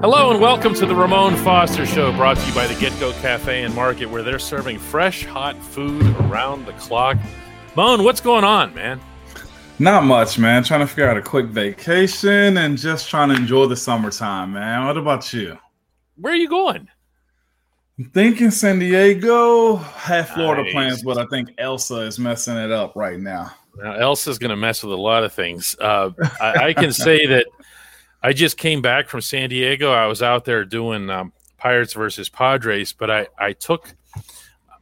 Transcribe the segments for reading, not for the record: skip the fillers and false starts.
Hello and welcome to the Ramon Foster Show, brought to you by the Get-Go Cafe and Market, where they're serving fresh, hot food around the clock. Ramon, what's going on, man? Not much, man. Trying to figure out a quick vacation and just trying to enjoy the summertime, man. What about you? Where are you going? I'm thinking San Diego. Had Florida plans, but I think Elsa is messing it up right now. Now, Elsa's going to mess with a lot of things. I can say that I just came back from San Diego. I was out there doing Pirates versus Padres, but I took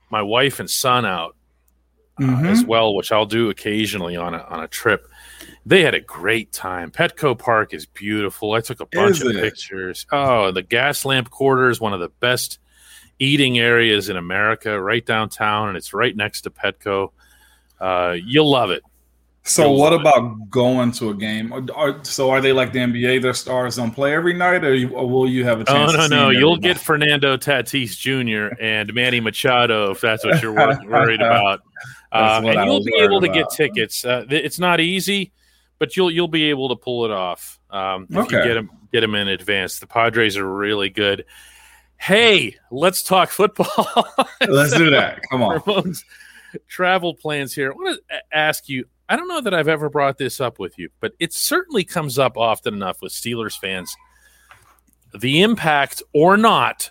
my wife and son out as well, which I'll do occasionally on a trip. They had a great time. Petco Park is beautiful. I took a bunch of pictures. Oh, the Gaslamp Quarter is one of the best eating areas in America, right downtown, and it's right next to Petco. You'll love it. So what about going to a game? Are they like the NBA? Their stars don't play every night, or will you have a chance? No. You'll get Fernando Tatis Jr. and Manny Machado if that's what you're worried about. And you'll be able to get tickets. It's not easy, but you'll be able to pull it off if you get them in advance. The Padres are really good. Hey, let's talk football. Let's do that. Come on. Ramon's travel plans here. I want to ask you. I don't know that I've ever brought this up with you, but it certainly comes up often enough with Steelers fans. The impact or not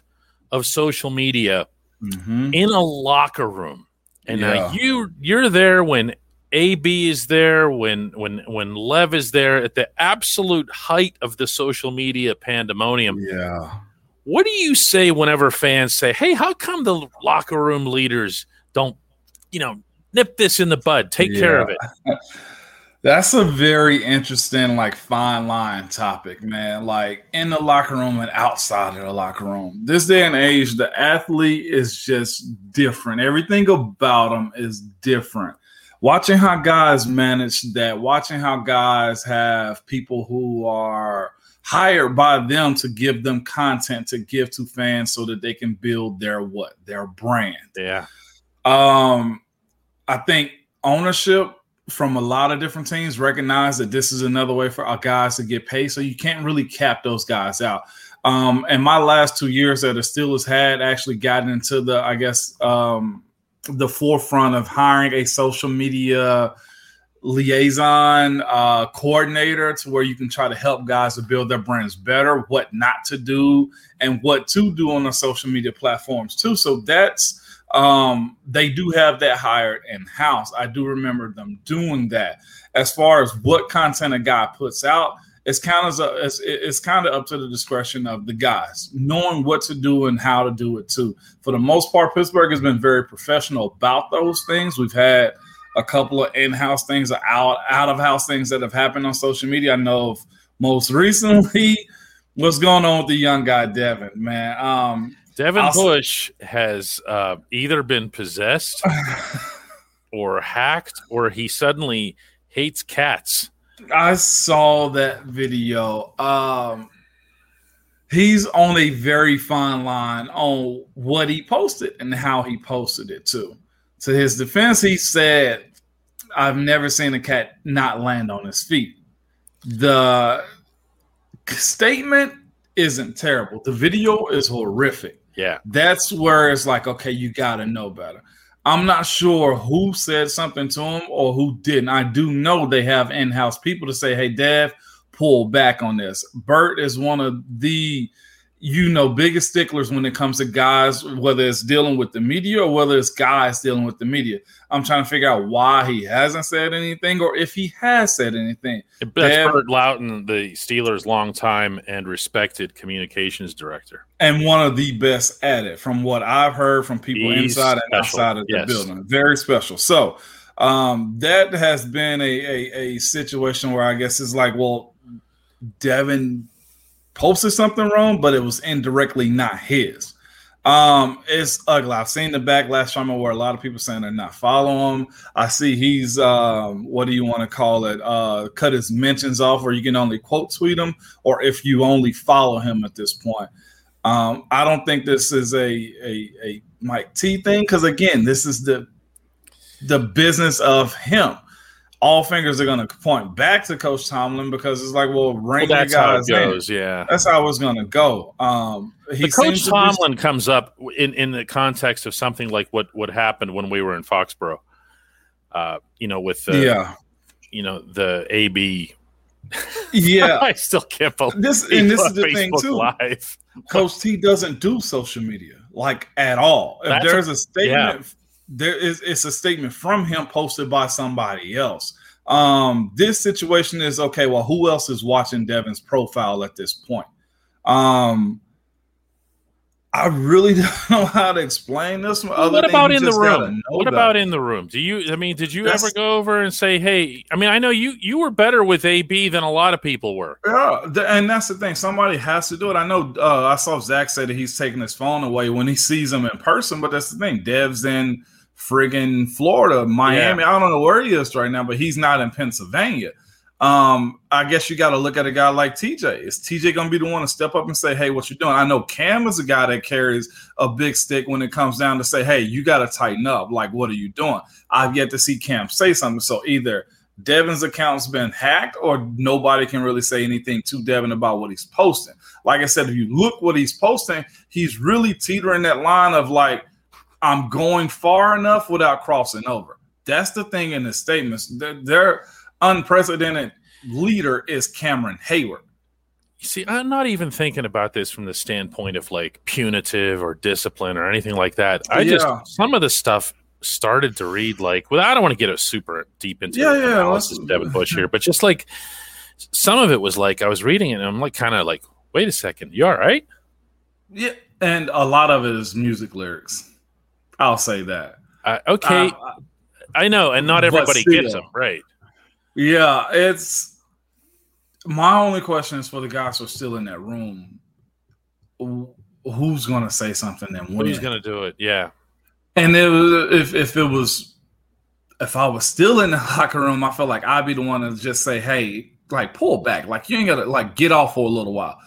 of social media in a locker room. And now you're there when AB is there, when Lev is there at the absolute height of the social media pandemonium. Yeah. What do you say whenever fans say, hey, how come the locker room leaders don't, nip this in the bud, take care of it? That's a very interesting, fine line topic, man. In the locker room and outside of the locker room. This day and age, the athlete is just different. Everything about them is different. Watching how guys manage that, watching how guys have people who are hired by them to give them content to give to fans so that they can build their brand. Yeah. I think ownership from a lot of different teams recognize that this is another way for our guys to get paid, so you can't really cap those guys out. And my last 2 years that the Steelers had actually gotten into the, the forefront of hiring a social media liaison coordinator to where you can try to help guys to build their brands better, what not to do, and what to do on the social media platforms too. So that's they do have that hired in-house. I do remember them doing that. As far as what content a guy puts out, it's kind of up to the discretion of the guys, knowing what to do and how to do it too. For the most part, Pittsburgh has been very professional about those things. We've had a couple of in-house things, out-of-house things that have happened on social media. I know of most recently what's going on with the young guy, Devin, man. Devin Bush has either been possessed or hacked, or he suddenly hates cats. I saw that video. He's on a very fine line on what he posted and how he posted it, too. To his defense, he said, I've never seen a cat not land on his feet. The statement isn't terrible. The video is horrific. Yeah. That's where it's okay, you got to know better. I'm not sure who said something to him or who didn't. I do know they have in-house people to say, hey, Dev, pull back on this. Bert is one of the, biggest sticklers when it comes to guys, whether it's dealing with the media or whether it's guys dealing with the media. I'm trying to figure out why he hasn't said anything or if he has said anything. That's Bert Loughton, the Steelers' longtime and respected communications director. And one of the best at it, from what I've heard from people inside and outside of the building. Very special. So that has been a situation where I guess it's Devin posted something wrong, but it was indirectly not his. It's ugly. I've seen the backlash from it where a lot of people saying they're not following him. I see he's, cut his mentions off where you can only quote tweet him or if you only follow him at this point. I don't think this is a Mike T thing because, again, this is the business of him. all fingers are going to point back to Coach Tomlin because it's like, well, rank the guys in. Yeah, that's how it's going to go. Coach Tomlin comes up in the context of something like what happened when we were in Foxborough. The AB. Yeah, I still can't believe this is the thing too. Live. Coach T doesn't do social media like at all. If there's a statement. Yeah. It's a statement from him posted by somebody else. This situation is okay. Well, who else is watching Devin's profile at this point? I really don't know how to explain this one. What about in the room? Do you? I mean, did you ever go over and say, "Hey"? I mean, I know you were better with AB than a lot of people were. Yeah, and that's the thing. Somebody has to do it. I know. I saw Zach say that he's taking his phone away when he sees him in person, but that's the thing. Dev's in friggin' Florida, Miami. Yeah. I don't know where he is right now, but he's not in Pennsylvania. I guess you got to look at a guy like TJ. Is TJ going to be the one to step up and say, hey, what you doing? I know Cam is a guy that carries a big stick when it comes down to say, hey, you got to tighten up. Like, what are you doing? I've yet to see Cam say something. So either Devin's account's been hacked or nobody can really say anything to Devin about what he's posting. Like I said, if you look what he's posting, he's really teetering that line of like, I'm going far enough without crossing over. That's the thing in his statements. They're unprecedented leader is Cameron Hayward. You see, I'm not even thinking about this from the standpoint of like punitive or discipline or anything like that. Just some of the stuff started to read like, well, I don't want to get super deep into analysis of Devin Bush here, but just like some of it was like I was reading it and I'm like kind of like, wait a second, you all right? Yeah, and a lot of it is music lyrics. I'll say that. Okay, I know, and not everybody gets them, right? Yeah, it's my only question is for the guys who are still in that room. Who's going to say something and when? Who's going to do it? Yeah. And if I was still in the locker room, I feel like I'd be the one to just say, hey, like pull back. Like you ain't got to like get off for a little while.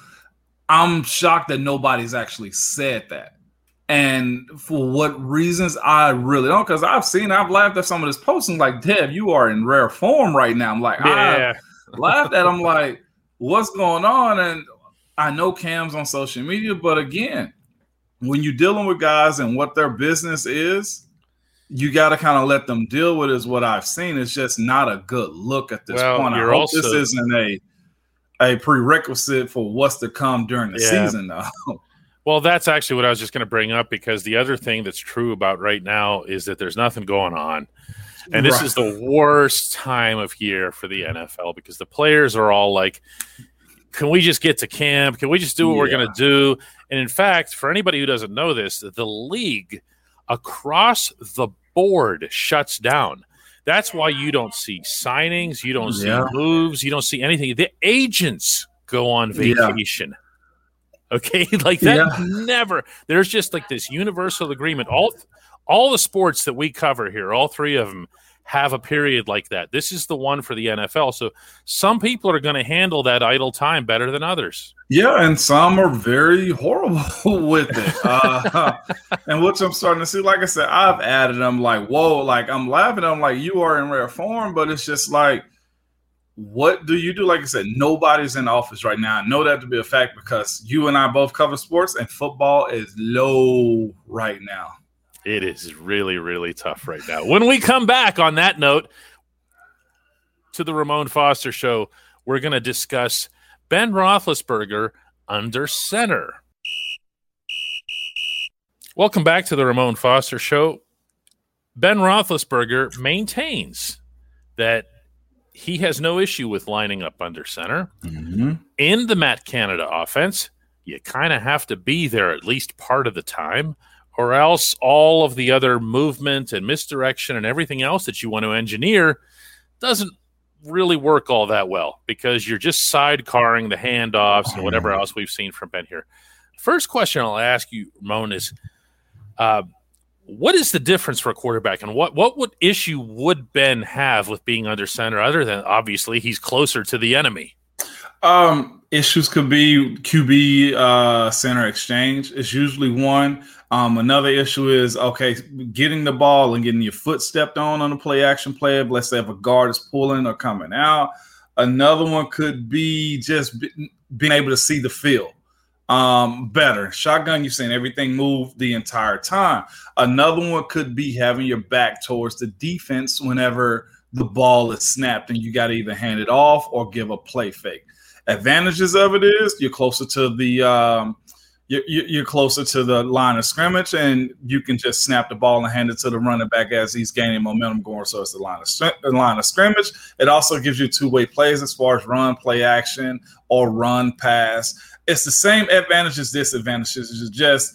I'm shocked that nobody's actually said that. And for what reasons, I really don't. Because I've laughed at some of this posting. Like, Dev, you are in rare form right now. I'm like, yeah. I laughed at him like, what's going on? And I know Cam's on social media. But again, when you're dealing with guys and what their business is, you got to kind of let them deal with is what I've seen. It's just not a good look at this point. I hope this isn't a prerequisite for what's to come during the season, though. Well, that's actually what I was just going to bring up because the other thing that's true about right now is that there's nothing going on. And this is the worst time of year for the NFL because the players are all like, can we just get to camp? Can we just do what we're going to do? And in fact, for anybody who doesn't know this, the league across the board shuts down. That's why you don't see signings. You don't see moves. You don't see anything. The agents go on vacation. Yeah. Okay, like that never. There's just like this universal agreement. All the sports that we cover here, all three of them have a period like that. This is the one for the NFL. So some people are going to handle that idle time better than others. Yeah, and some are very horrible with it. And which I'm starting to see, like I said, I've added, I'm like, whoa, like I'm laughing. I'm like, you are in rare form, but it's just like, what do you do? Like I said, nobody's in the office right now. I know that to be a fact because you and I both cover sports, and football is low right now. It is really, really tough right now. When we come back on that note to the Ramon Foster Show, we're going to discuss Ben Roethlisberger under center. Welcome back to the Ramon Foster Show. Ben Roethlisberger maintains that he has no issue with lining up under center. Mm-hmm. In the Matt Canada offense, you kind of have to be there at least part of the time, or else all of the other movement and misdirection and everything else that you want to engineer doesn't really work all that well because you're just sidecarring the handoffs and whatever else we've seen from Ben here. First question I'll ask you, Ramon, is what is the difference for a quarterback, and what issue would Ben have with being under center other than, obviously, he's closer to the enemy? Issues could be QB center exchange. It's usually one. Another issue is, okay, getting the ball and getting your foot stepped on a play action play. Let's say if a guard is pulling or coming out. Another one could be just being able to see the field better. Shotgun, you've seen everything move the entire time. Another one could be having your back towards the defense whenever the ball is snapped and you got to either hand it off or give a play fake. Advantages of it is you're closer to the you're closer to the line of scrimmage, and you can just snap the ball and hand it to the running back as he's gaining momentum going towards the line of scrimmage. It also gives you two-way plays as far as run, play action, or run, pass. It's the same advantages, disadvantages. It's just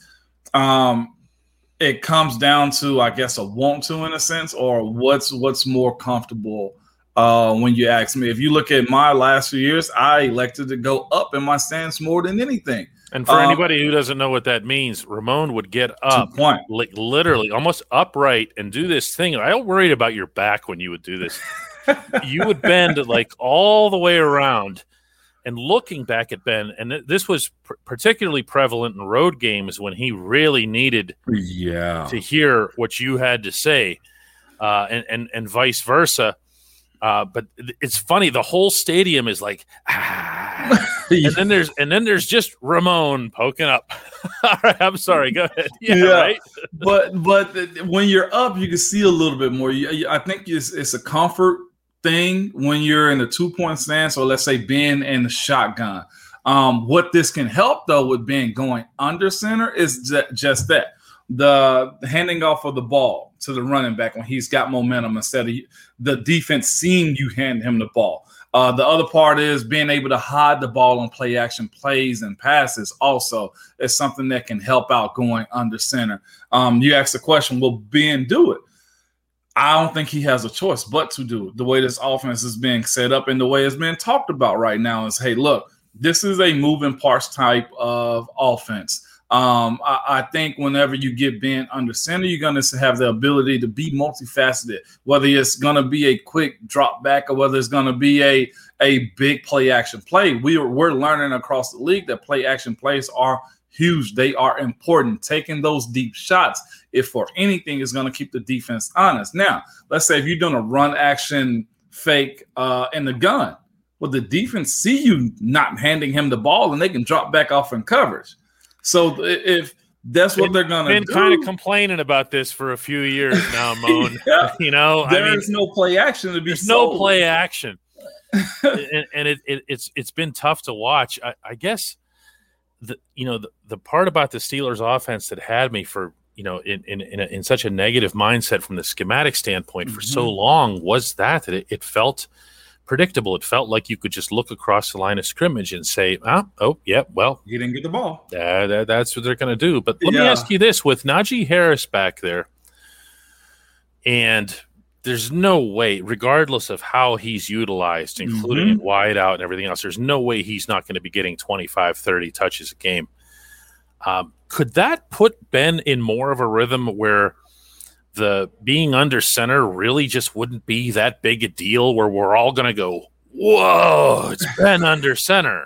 it comes down to, I guess, a want to in a sense, or what's more comfortable when you ask me. If you look at my last few years, I elected to go up in my stance more than anything. And for anybody who doesn't know what that means, Ramon would get up, literally almost upright, and do this thing. I worried about your back when you would do this. You would bend like all the way around. And looking back at Ben, and this was particularly prevalent in road games when he really needed to hear what you had to say, and vice versa. But it's funny, the whole stadium is like, and then there's just Ramon poking up. All right, I'm sorry, go ahead. Yeah. Right? but when you're up, you can see a little bit more. I think it's a comfort thing when you're in a two-point stance, or let's say Ben and the shotgun. What this can help, though, with Ben going under center is just that. The handing off of the ball to the running back when he's got momentum instead of the defense seeing you hand him the ball. The other part is being able to hide the ball on play action plays and passes also is something that can help out going under center. You asked the question, will Ben do it? I don't think he has a choice but to do it. The way this offense is being set up and the way it's being talked about right now is, hey, look, this is a moving parts type of offense. I think whenever you get Ben under center, you're going to have the ability to be multifaceted, whether it's going to be a quick drop back or whether it's going to be a big play action play. We're learning across the league that play action plays are huge. They are important. Taking those deep shots, if for anything, is going to keep the defense honest. Now, let's say if you're doing a run action fake in the gun, well, the defense see you not handing him the ball and they can drop back off in coverage. So if that's what they're going to do. Been kind of complaining about this for a few years now, Moan. Yeah. You know, there's no play action to be sold. No play action. And it's been tough to watch. I guess the part about the Steelers offense that had me for, you know, in such a negative mindset from the schematic standpoint for so long was that it felt predictable. It felt like you could just look across the line of scrimmage and say, you didn't get the ball. That's what they're going to do. But let me ask you this. With Najee Harris back there, and there's no way, regardless of how he's utilized, including in wide out and everything else, there's no way he's not going to be getting 25, 30 touches a game. Could that put Ben in more of a rhythm where the being under center really just wouldn't be that big a deal, where we're all going to go, whoa, it's Ben under center?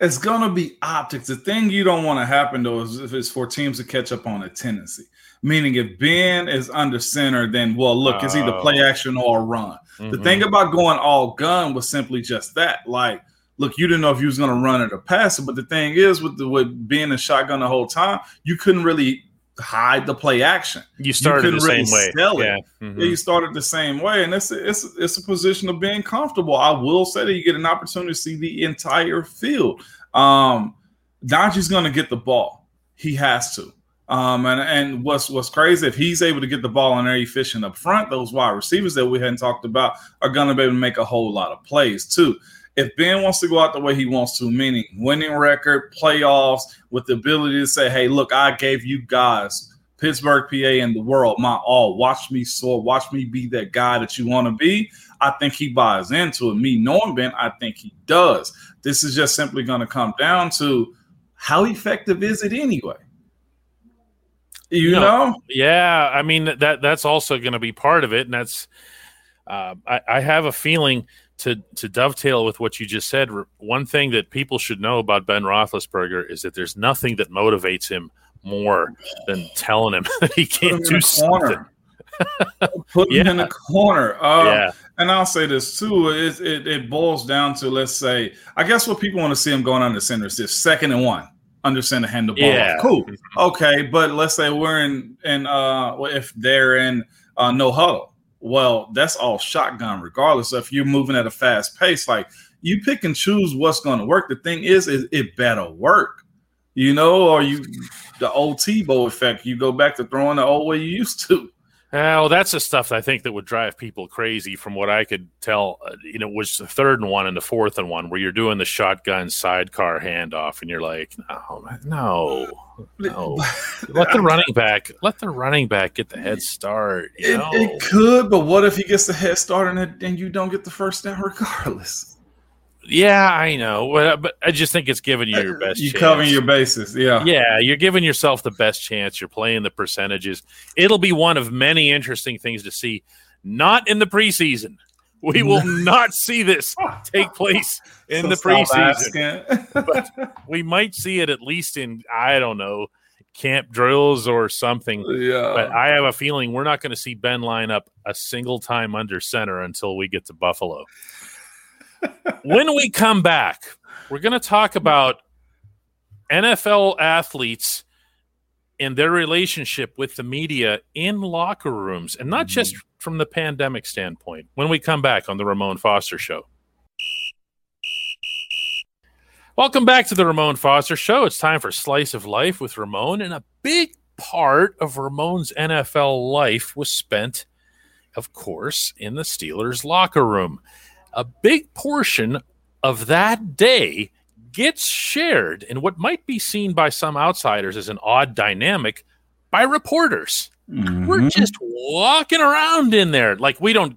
It's going to be optics. The thing you don't want to happen, though, is if it's for teams to catch up on a tendency. Meaning if Ben is under center, then, well, look, it's either play action or a run. The thing about going all gun was simply just that. Like, look, you didn't know if you was going to run it or pass it, but the thing is with being a shotgun the whole time, you couldn't really hide the play action. You started the same way. You started the same way, and it's a position of being comfortable. I will say that you get an opportunity to see the entire field. Najee's going to get the ball. He has to. And what's crazy, if he's able to get the ball and they're efficient up front, those wide receivers that we hadn't talked about are going to be able to make a whole lot of plays too. If Ben wants to go out the way he wants to, meaning winning record, playoffs, with the ability to say, hey, look, I gave you guys, Pittsburgh, PA, and the world, my all. Watch me soar. Watch me be that guy that you want to be. I think he buys into it. Me knowing Ben, I think he does. This is just simply going to come down to how effective is it anyway? You know? Yeah, I mean, that's also going to be part of it, and that's I have a feeling – To dovetail with what you just said, one thing that people should know about Ben Roethlisberger is that there's nothing that motivates him more than telling him that he can't do something. Put him in a corner. And I'll say this too. It boils down to, let's say, I guess what people want to see him going under center is this 2nd and 1. Understand to hand the ball. Yeah. Cool. Okay. But let's say we're if they're in no huddle. Well, that's all shotgun regardless. So if you're moving at a fast pace, like you pick and choose what's going to work. The thing is it better work. You know, or the old Tebow effect. You go back to throwing the old way you used to. Well, that's the stuff I think that would drive people crazy from what I could tell. You know, it was the 3rd and 1 and the 4th and 1 where you're doing the shotgun sidecar handoff and you're like, no. Let the running back get the head start. It could, but what if he gets the head start and then you don't get the first down regardless? Yeah, I know, but I just think it's giving you your best chance. You're covering your bases, yeah. Yeah, you're giving yourself the best chance. You're playing the percentages. It'll be one of many interesting things to see, not in the preseason. We will not see this take place in the preseason. But we might see it at least in, I don't know, camp drills or something. Yeah. But I have a feeling we're not going to see Ben line up a single time under center until we get to Buffalo. When we come back, we're going to talk about NFL athletes and their relationship with the media in locker rooms, and not just from the pandemic standpoint. When we come back on the Ramon Foster Show. Welcome back to the Ramon Foster Show. It's time for Slice of Life with Ramon, and a big part of Ramon's NFL life was spent, of course, in the Steelers locker room. A big portion of that day gets shared in what might be seen by some outsiders as an odd dynamic by reporters. Mm-hmm. We're just walking around in there. Like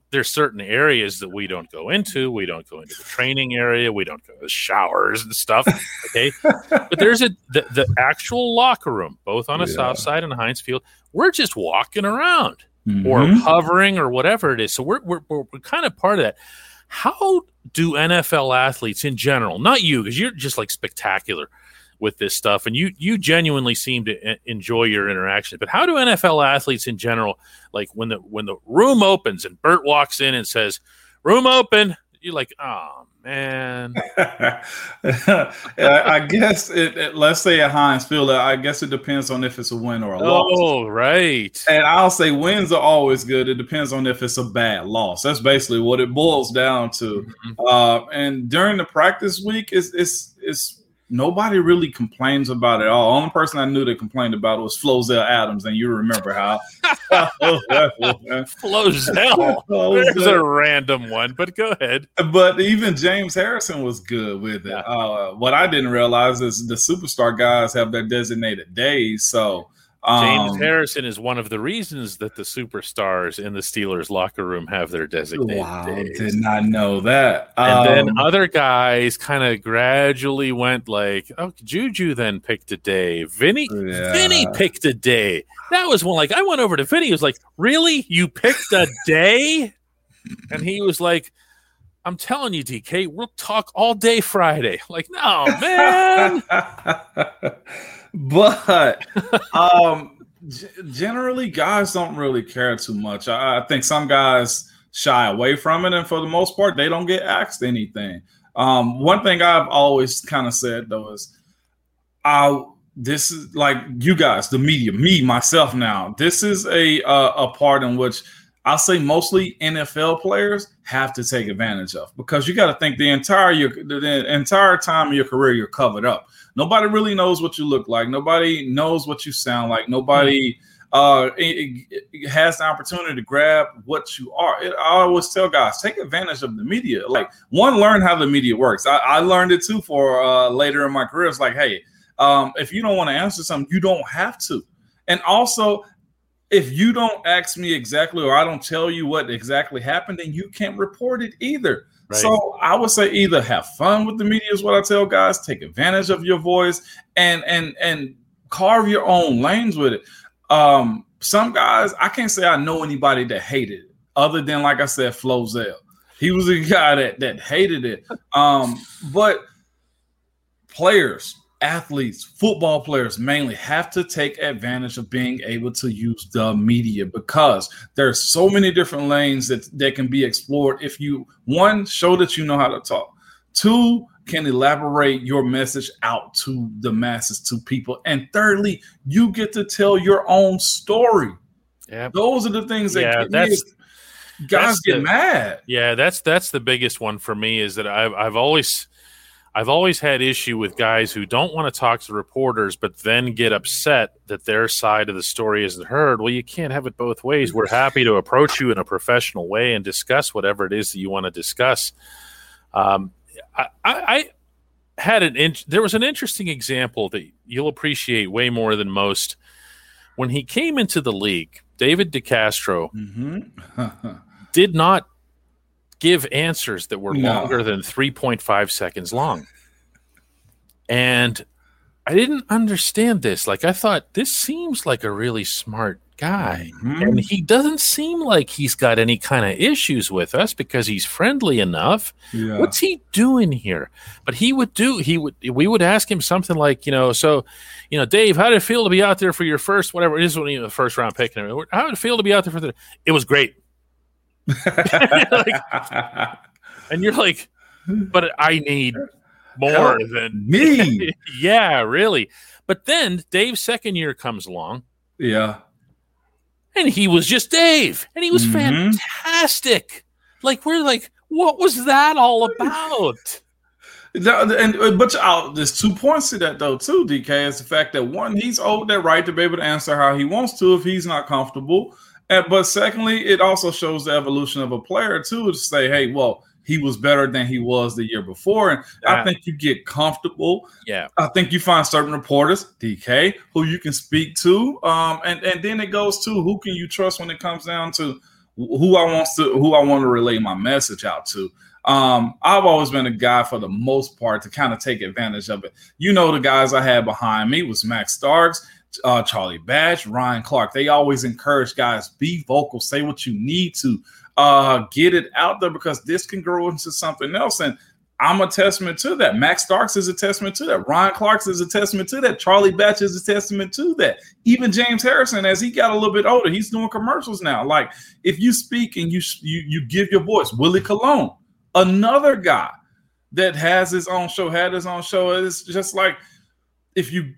there's certain areas that we don't go into. We don't go into the training area. We don't go to the showers and stuff. Okay. But there's the actual locker room, both on a south side and Heinz Field. We're just walking around or hovering or whatever it is. So we're kind of part of that. How do NFL athletes in general, not you, because you're just like spectacular with this stuff, and you genuinely seem to enjoy your interaction, but how do NFL athletes in general, like when the room opens and Bert walks in and says, room open, you're like, oh, man. I guess, let's say at Heinz Field, I guess it depends on if it's a win or a loss. Oh, right. And I'll say wins are always good. It depends on if it's a bad loss. That's basically what it boils down to. Mm-hmm. And during the practice week, it's nobody really complains about it at all. The only person I knew that complained about it was Flozell Adams, and you remember how. Flozell. There's a random one, but go ahead. But even James Harrison was good with it. What I didn't realize is the superstar guys have their designated days. So James Harrison is one of the reasons that the superstars in the Steelers locker room have their designated days. I did not know that. And then other guys kind of gradually went like, oh, Juju then picked a day. Vinny picked a day. That was one. Like I went over to Vinny. He was like, really? You picked a day? And he was like, I'm telling you, DK, we'll talk all day Friday. I'm like, no, man. But generally, guys don't really care too much. I think some guys shy away from it, and for the most part, they don't get asked anything. One thing I've always kind of said, though, is this is like you guys, the media, me, myself now. This is a part in which I'll say mostly NFL players have to take advantage of, because you got to think the entire time of your career, you're covered up. Nobody really knows what you look like. Nobody knows what you sound like. Nobody has the opportunity to grab what you are. I always tell guys, take advantage of the media. Like, learn how the media works. I learned it, too, for later in my career. It's like, hey, if you don't want to answer something, you don't have to. And also, if you don't ask me exactly or I don't tell you what exactly happened, then you can't report it either. Right. So I would say either have fun with the media is what I tell guys, take advantage of your voice, and carve your own lanes with it. Some guys, I can't say I know anybody that hated it, other than, like I said, Flozell. He was a guy that hated it. But players, athletes, football players mainly, have to take advantage of being able to use the media, because there's so many different lanes that can be explored if you, one, show that you know how to talk, two, can elaborate your message out to the masses, to people, and thirdly, you get to tell your own story. Yeah, those are the things that guys get mad. Yeah, that's the biggest one for me, is that I've always had issue with guys who don't want to talk to reporters, but then get upset that their side of the story isn't heard. Well, you can't have it both ways. We're happy to approach you in a professional way and discuss whatever it is that you want to discuss. There was an interesting example that you'll appreciate way more than most. When he came into the league, David DeCastro mm-hmm. did not give answers that were longer than 3.5 seconds long. And I didn't understand this. Like, I thought, this seems like a really smart guy. Mm-hmm. And he doesn't seem like he's got any kind of issues with us because he's friendly enough. Yeah. What's he doing here? But we would ask him something like, Dave, how did it feel to be out there for your first, whatever it is, the first round pick? How did it feel to be out there for the, it was great. and you're like, but I need more than me. Yeah, really. But then Dave's second year comes along. Yeah. And he was just Dave. And he was mm-hmm. fantastic. Like, we're like, what was that all about? But there's 2 points to that, though, too, DK. It's the fact that, one, he's owed that right to be able to answer how he wants to if he's not comfortable. But secondly, it also shows the evolution of a player, too, to say, hey, well, he was better than he was the year before. And I think you get comfortable. Yeah. I think you find certain reporters, DK, who you can speak to. And then it goes to, who can you trust when it comes down to who I want to relay my message out to. I've always been a guy, for the most part, to kind of take advantage of it. You know, the guys I had behind me was Max Starks, Charlie Batch, Ryan Clark. They always encourage guys, be vocal, say what you need to, get it out there, because this can grow into something else. And I'm a testament to that. Max Starks is a testament to that. Ryan Clark is a testament to that. Charlie Batch is a testament to that. Even James Harrison, as he got a little bit older, he's doing commercials now. Like, if you speak and you give your voice, Willie Colon, another guy that has his own show, had his own show. It's just like, if you,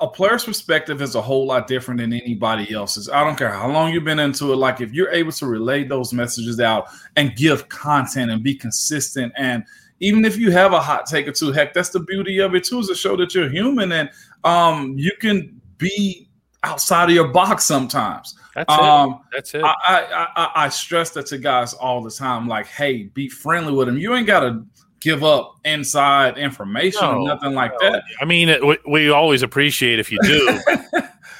a player's perspective is a whole lot different than anybody else's. I don't care how long you've been into it. Like, if you're able to relay those messages out and give content and be consistent, and even if you have a hot take or two, heck, that's the beauty of it too, is to show that you're human and you can be outside of your box sometimes. That's it. I stress that to guys all the time. Like, hey, be friendly with them. You ain't got to give up inside information or nothing like that. I mean, we always appreciate if you do.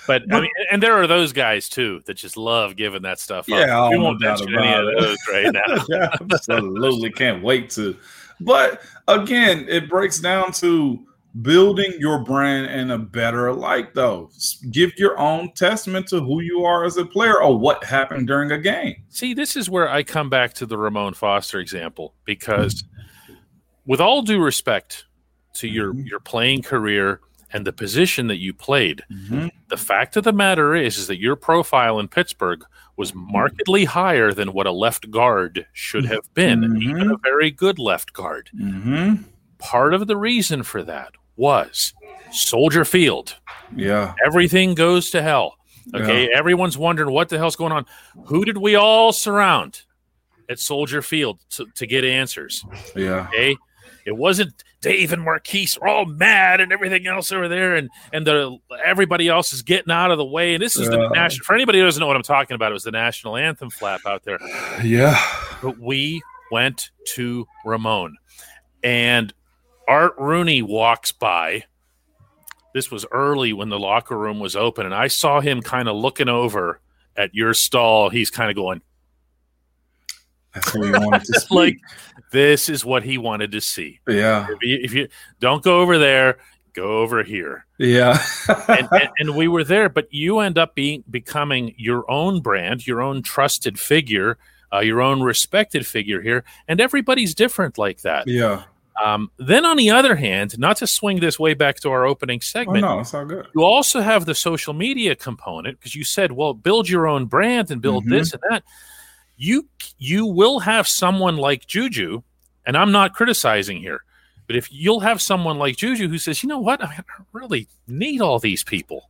but I mean, and there are those guys too that just love giving that stuff up. Yeah, we won't mention any of those right now. Yeah, absolutely, can't wait to. But again, it breaks down to building your brand in a better light, though. Give your own testament to who you are as a player or what happened during a game. See, this is where I come back to the Ramon Foster example, because with all due respect to your playing career and the position that you played, mm-hmm. the fact of the matter is that your profile in Pittsburgh was markedly higher than what a left guard should have been, mm-hmm. even a very good left guard. Mm-hmm. Part of the reason for that was Soldier Field. Yeah. Everything goes to hell. Okay, yeah. Everyone's wondering what the hell's going on. Who did we all surround at Soldier Field to get answers? Yeah. Okay. It wasn't Dave and Marquise are all mad and everything else over there, and everybody else is getting out of the way. And this is the national. For anybody who doesn't know what I'm talking about, it was the national anthem flap out there. Yeah. But we went to Ramon, and Art Rooney walks by. This was early when the locker room was open, and I saw him kind of looking over at your stall. He's kind of going, that's what he wanted to see. Like, this is what he wanted to see. Yeah. If you don't go over there, go over here. Yeah. and we were there, but you end up becoming your own brand, your own trusted figure, your own respected figure here, and everybody's different like that. Yeah. Then on the other hand, not to swing this way back to our opening segment, oh, no, it's all good. You also have the social media component, because you said, well, build your own brand and build this and that. You will have someone like Juju, and I'm not criticizing here, but if you'll have someone like Juju who says, you know what, I mean, I really need all these people.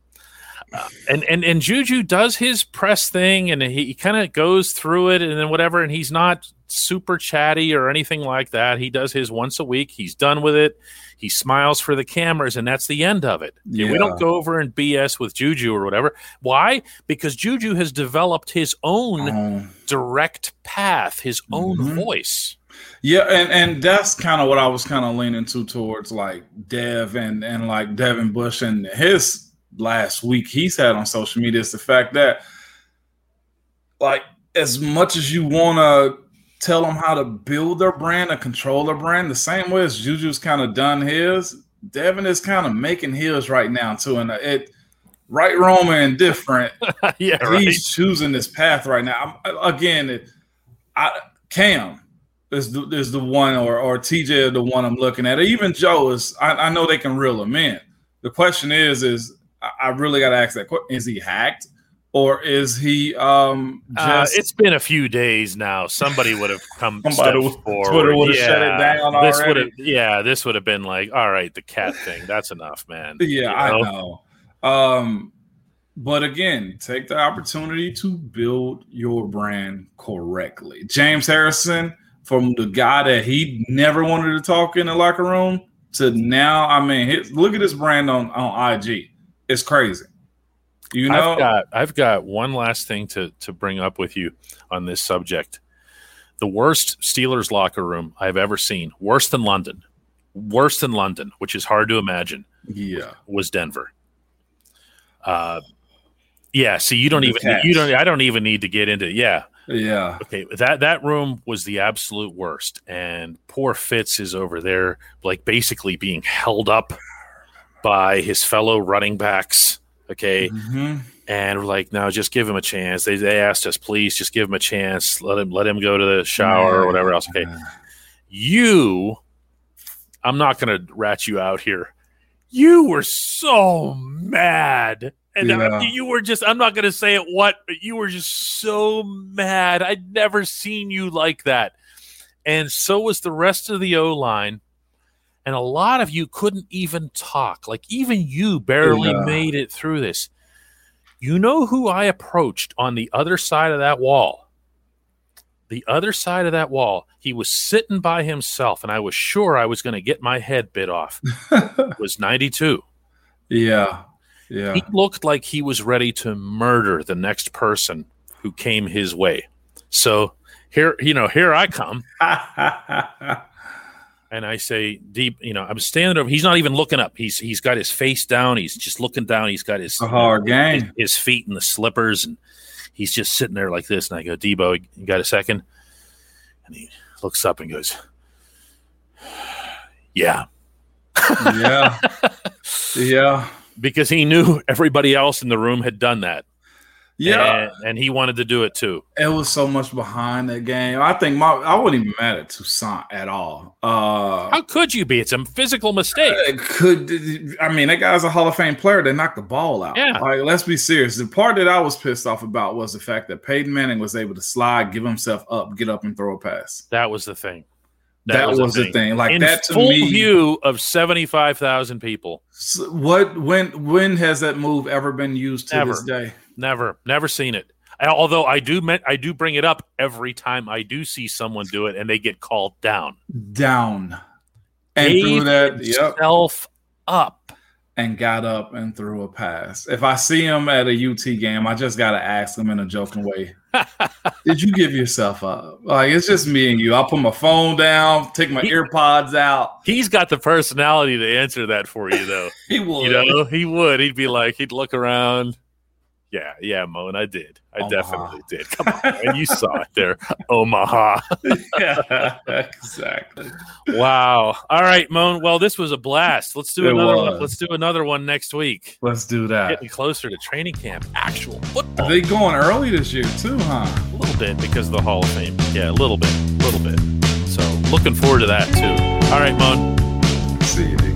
And Juju does his press thing, and he kind of goes through it and then whatever, and he's not super chatty or anything like that. He does his once a week. He's done with it. He smiles for the cameras, and that's the end of it. Yeah. We don't go over and BS with Juju or whatever. Why? Because Juju has developed his own direct path, his own voice. Yeah, and that's kind of what I was kind of leaning towards, like Dev and like Devin Bush and his – last week he's had on social media is the fact that, like, as much as you want to tell them how to build their brand and control their brand, the same way as Juju's kind of done his, Devin is kind of making his right now too. And it right, Roma and different. Yeah, he's right. Choosing this path right now. Cam is the one, or TJ, the one I'm looking at. Even Joe is. I know they can reel him in. The question is I really got to ask that question. Is he hacked, or is he just – it's been a few days now. Somebody would have come – Twitter would have shut it down already. This would have been like, all right, the cat thing. That's enough, man. I know. But, again, take the opportunity to build your brand correctly. James Harrison, from the guy that he never wanted to talk in the locker room to now, I mean, look at his brand on IG. It's crazy. You know, I've got one last thing to bring up with you on this subject. The worst Steelers locker room I've ever seen, worse than London, which is hard to imagine. Yeah, was Denver. I don't even need to get into it. Yeah. Yeah. Okay. That room was the absolute worst, and poor Fitz is over there, like, basically being held up by his fellow running backs, okay? Mm-hmm. And we're like, no, just give him a chance. They asked us, please, just give him a chance. Let him go to the shower or whatever else, okay? I'm not going to rat you out here. You were so mad. And you were just, I'm not going to say it what, but you were just so mad. I'd never seen you like that. And so was the rest of the O-line. And a lot of you couldn't even talk. Like, even you barely made it through this. You know who I approached on the other side of that wall? He was sitting by himself, and I was sure I was going to get my head bit off. It was 92. Yeah. Yeah. He looked like he was ready to murder the next person who came his way. So here I come. And I say, I'm standing over. He's not even looking up. He's got his face down. He's just looking down. He's got his feet in the slippers, and he's just sitting there like this. And I go, Debo, you got a second? And he looks up and goes, yeah. Yeah. Yeah. Because he knew everybody else in the room had done that. Yeah. And he wanted to do it too. It was so much behind that game. I think I wasn't even mad at Toussaint at all. How could you be? It's a physical mistake. That guy's a Hall of Fame player. They knocked the ball out. Yeah. Like, let's be serious. The part that I was pissed off about was the fact that Peyton Manning was able to slide, give himself up, get up, and throw a pass. That was the thing. That was the thing. Like, in that to full me, view of 75,000 people. When has that move ever been used to this day? Never seen it. Although I do bring it up every time I do see someone do it, and they get called down. And threw that himself up. And got up and threw a pass. If I see him at a UT game, I just got to ask him in a joking way, did you give yourself up? Like, it's just me and you. I'll put my phone down, take my ear pods out. He's got the personality to answer that for you, though. He would. He would. He'd be like, he'd look around. Yeah, Moan, I did. Definitely did. Come on, man. You saw it there. Omaha. Yeah, exactly. Wow. All right, Moan. Well, this was a blast. Let's do another one next week. Let's do that. Getting closer to training camp, actual football. Are they going early this year too, huh? A little bit because of the Hall of Fame. Yeah, a little bit. So looking forward to that too. All right, Mon. See you, dude.